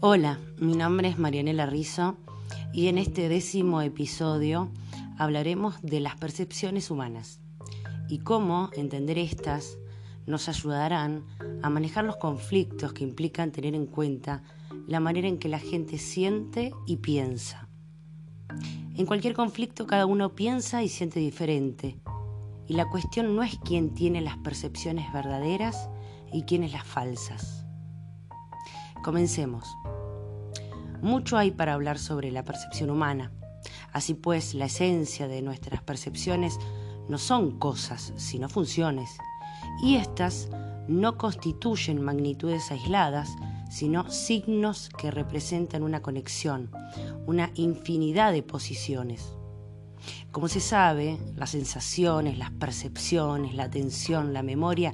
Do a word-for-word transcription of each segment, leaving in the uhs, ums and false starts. Hola, mi nombre es Marianela Rizo y en este décimo episodio hablaremos de las percepciones humanas y cómo entender estas nos ayudarán a manejar los conflictos que implican tener en cuenta la manera en que la gente siente y piensa. En cualquier conflicto cada uno piensa y siente diferente, y la cuestión no es quién tiene las percepciones verdaderas y quiénes las falsas. Comencemos. Mucho hay para hablar sobre la percepción humana. Así pues, la esencia de nuestras percepciones no son cosas, sino funciones. Y estas no constituyen magnitudes aisladas, sino signos que representan una conexión, una infinidad de posiciones. Como se sabe, las sensaciones, las percepciones, la atención, la memoria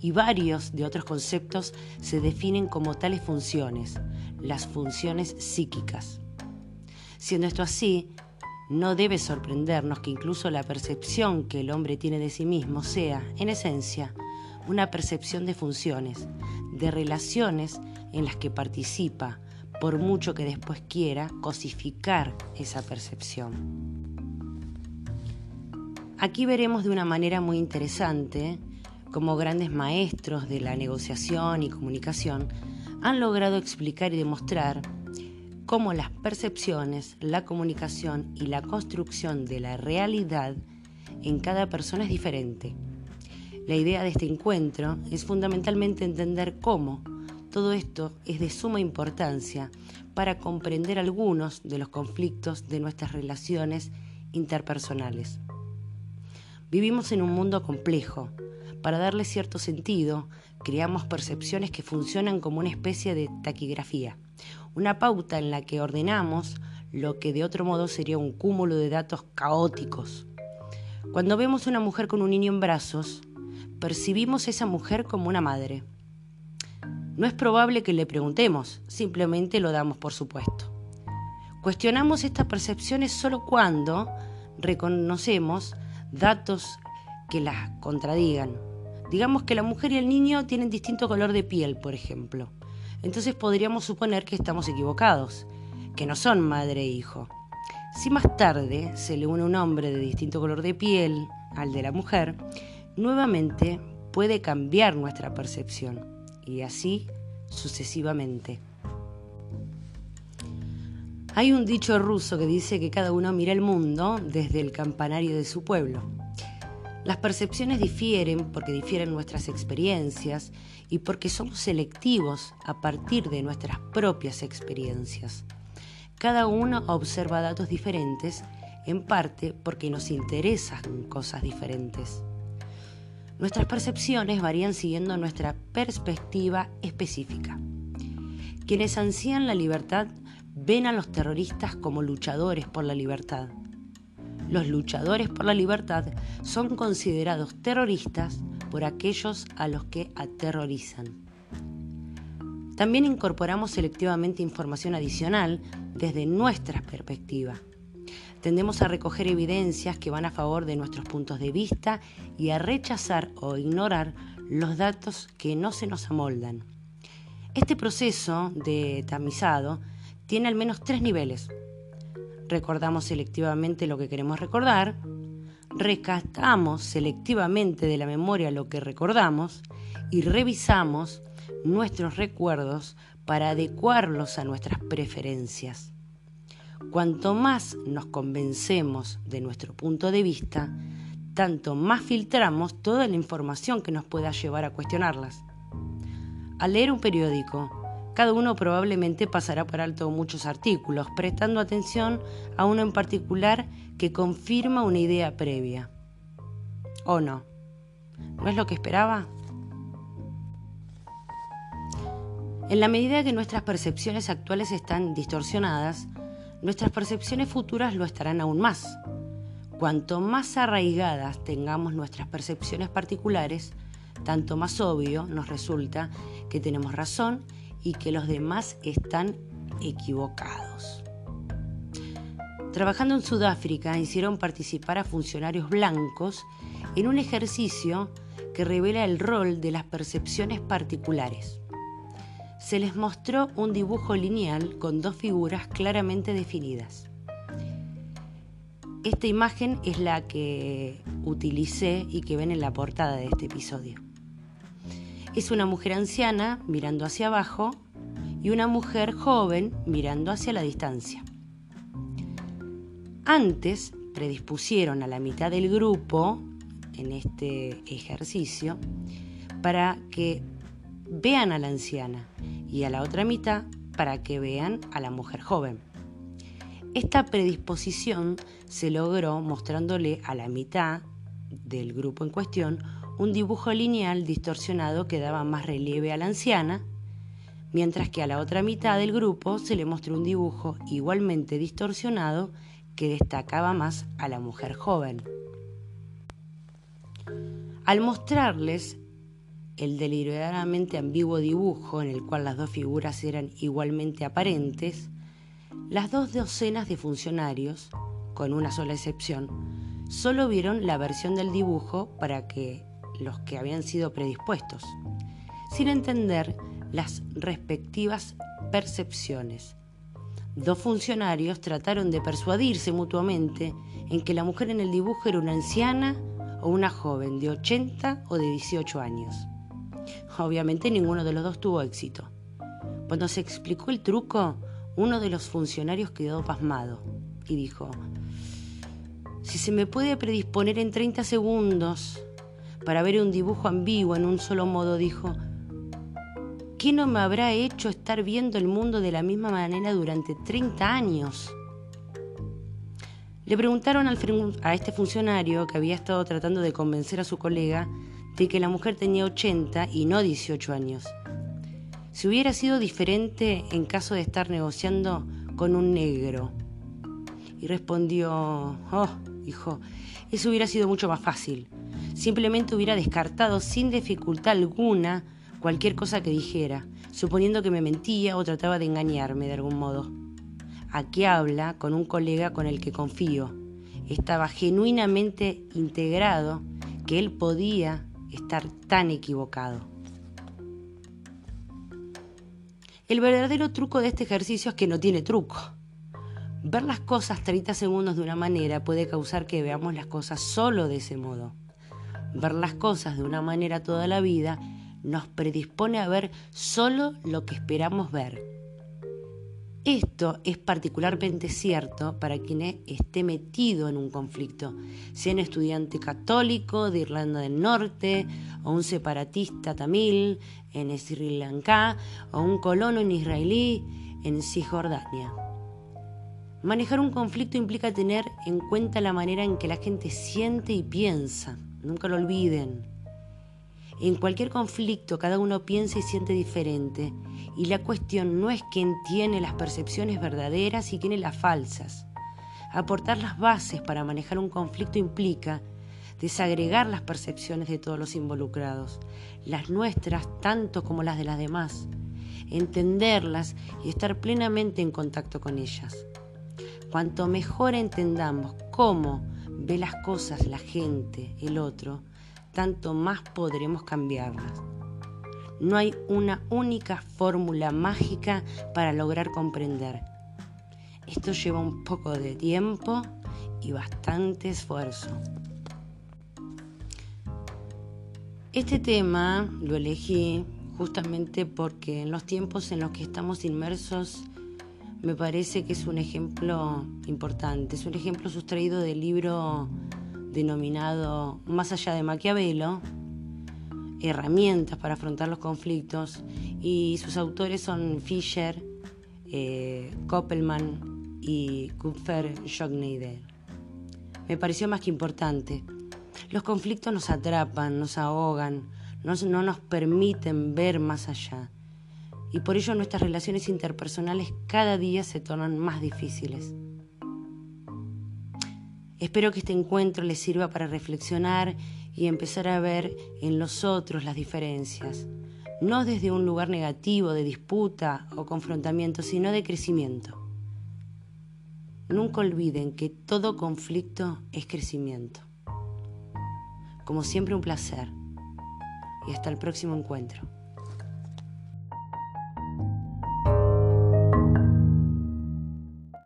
y varios de otros conceptos se definen como tales funciones, las funciones psíquicas. Siendo esto así, no debe sorprendernos que incluso la percepción que el hombre tiene de sí mismo sea, en esencia, una percepción de funciones, de relaciones en las que participa, por mucho que después quiera cosificar esa percepción. Aquí veremos de una manera muy interesante cómo grandes maestros de la negociación y comunicación han logrado explicar y demostrar cómo las percepciones, la comunicación y la construcción de la realidad en cada persona es diferente. La idea de este encuentro es fundamentalmente entender cómo todo esto es de suma importancia para comprender algunos de los conflictos de nuestras relaciones interpersonales. Vivimos en un mundo complejo. Para darle cierto sentido, creamos percepciones que funcionan como una especie de taquigrafía, una pauta en la que ordenamos lo que de otro modo sería un cúmulo de datos caóticos. Cuando vemos una mujer con un niño en brazos, percibimos a esa mujer como una madre. No es probable que le preguntemos, simplemente lo damos por supuesto. Cuestionamos estas percepciones solo cuando reconocemos datos que las contradigan. Digamos que la mujer y el niño tienen distinto color de piel, por ejemplo. Entonces podríamos suponer que estamos equivocados, que no son madre e hijo. Si más tarde se le une un hombre de distinto color de piel al de la mujer, nuevamente puede cambiar nuestra percepción, y así sucesivamente. Hay un dicho ruso que dice que cada uno mira el mundo desde el campanario de su pueblo. Las percepciones difieren porque difieren nuestras experiencias y porque somos selectivos a partir de nuestras propias experiencias. Cada uno observa datos diferentes, en parte porque nos interesan cosas diferentes. Nuestras percepciones varían siguiendo nuestra perspectiva específica. Quienes ansían la libertad ven a los terroristas como luchadores por la libertad. Los luchadores por la libertad son considerados terroristas por aquellos a los que aterrorizan. También incorporamos selectivamente información adicional desde nuestra perspectiva. Tendemos a recoger evidencias que van a favor de nuestros puntos de vista y a rechazar o ignorar los datos que no se nos amoldan. Este proceso de tamizado tiene al menos tres niveles. Recordamos selectivamente lo que queremos recordar, rescatamos selectivamente de la memoria lo que recordamos y revisamos nuestros recuerdos para adecuarlos a nuestras preferencias. Cuanto más nos convencemos de nuestro punto de vista, tanto más filtramos toda la información que nos pueda llevar a cuestionarlas. Al leer un periódico, cada uno probablemente pasará por alto muchos artículos, prestando atención a uno en particular que confirma una idea previa. ¿O no? ¿No es lo que esperaba? En la medida que nuestras percepciones actuales están distorsionadas, nuestras percepciones futuras lo estarán aún más. Cuanto más arraigadas tengamos nuestras percepciones particulares, tanto más obvio nos resulta que tenemos razón y que los demás están equivocados. Trabajando en Sudáfrica, hicieron participar a funcionarios blancos en un ejercicio que revela el rol de las percepciones particulares. se les mostró un dibujo lineal con dos figuras claramente definidas. Esta imagen es la que utilicé y que ven en la portada de este episodio. Es una mujer anciana mirando hacia abajo y una mujer joven mirando hacia la distancia. Antes predispusieron a la mitad del grupo en este ejercicio para que vean a la anciana y a la otra mitad para que vean a la mujer joven. Esta predisposición se logró mostrándole a la mitad del grupo en cuestión un dibujo lineal distorsionado que daba más relieve a la anciana, mientras que a la otra mitad del grupo se le mostró un dibujo igualmente distorsionado que destacaba más a la mujer joven. Al mostrarles el deliberadamente ambiguo dibujo en el cual las dos figuras eran igualmente aparentes, las dos docenas de funcionarios, con una sola excepción, solo vieron la versión del dibujo para que los que habían sido predispuestos, sin entender las respectivas percepciones. Dos funcionarios trataron de persuadirse mutuamente en que la mujer en el dibujo era una anciana o una joven de ochenta o de dieciocho años. Obviamente ninguno de los dos tuvo éxito. Cuando se explicó el truco, uno de los funcionarios quedó pasmado y dijo: «Si se me puede predisponer en treinta segundos para ver un dibujo ambiguo en un solo modo», dijo, «¿qué no me habrá hecho estar viendo el mundo de la misma manera durante treinta años?». Le preguntaron al, a este funcionario que había estado tratando de convencer a su colega de que la mujer tenía ochenta y no dieciocho años. Si hubiera sido diferente en caso de estar negociando con un negro. Y respondió: «Oh, hijo, eso hubiera sido mucho más fácil. Simplemente hubiera descartado sin dificultad alguna cualquier cosa que dijera, suponiendo que me mentía o trataba de engañarme de algún modo. Aquí habla con un colega con el que confío. Estaba genuinamente integrado que él podía estar tan equivocado». El verdadero truco de este ejercicio es que no tiene truco. Ver las cosas treinta segundos de una manera puede causar que veamos las cosas solo de ese modo. Ver las cosas de una manera toda la vida nos predispone a ver solo lo que esperamos ver. Esto es particularmente cierto para quien esté metido en un conflicto, sea un estudiante católico de Irlanda del Norte, o un separatista tamil en Sri Lanka, o un colono en israelí en Cisjordania. Manejar un conflicto implica tener en cuenta la manera en que la gente siente y piensa. Nunca lo olviden. En cualquier conflicto cada uno piensa y siente diferente, y la cuestión no es quién tiene las percepciones verdaderas y quién las falsas. Aportar las bases para manejar un conflicto implica desagregar las percepciones de todos los involucrados, las nuestras tanto como las de las demás, entenderlas y estar plenamente en contacto con ellas. Cuanto mejor entendamos cómo ve las cosas la gente, el otro, tanto más podremos cambiarlas. No hay una única fórmula mágica para lograr comprender. Esto lleva un poco de tiempo y bastante esfuerzo. Este tema lo elegí justamente porque en los tiempos en los que estamos inmersos me parece que es un ejemplo importante. Es un ejemplo sustraído del libro denominado Más allá de Maquiavelo, herramientas para afrontar los conflictos, y sus autores son Fisher, eh, Kopelman y Kupfer-Schneider. Me pareció más que importante. Los conflictos nos atrapan, nos ahogan, nos, no nos permiten ver más allá, y por ello nuestras relaciones interpersonales cada día se tornan más difíciles. Espero que este encuentro les sirva para reflexionar y empezar a ver en los otros las diferencias, no desde un lugar negativo de disputa o confrontamiento, sino de crecimiento. Nunca olviden que todo conflicto es crecimiento. Como siempre, un placer, y hasta el próximo encuentro.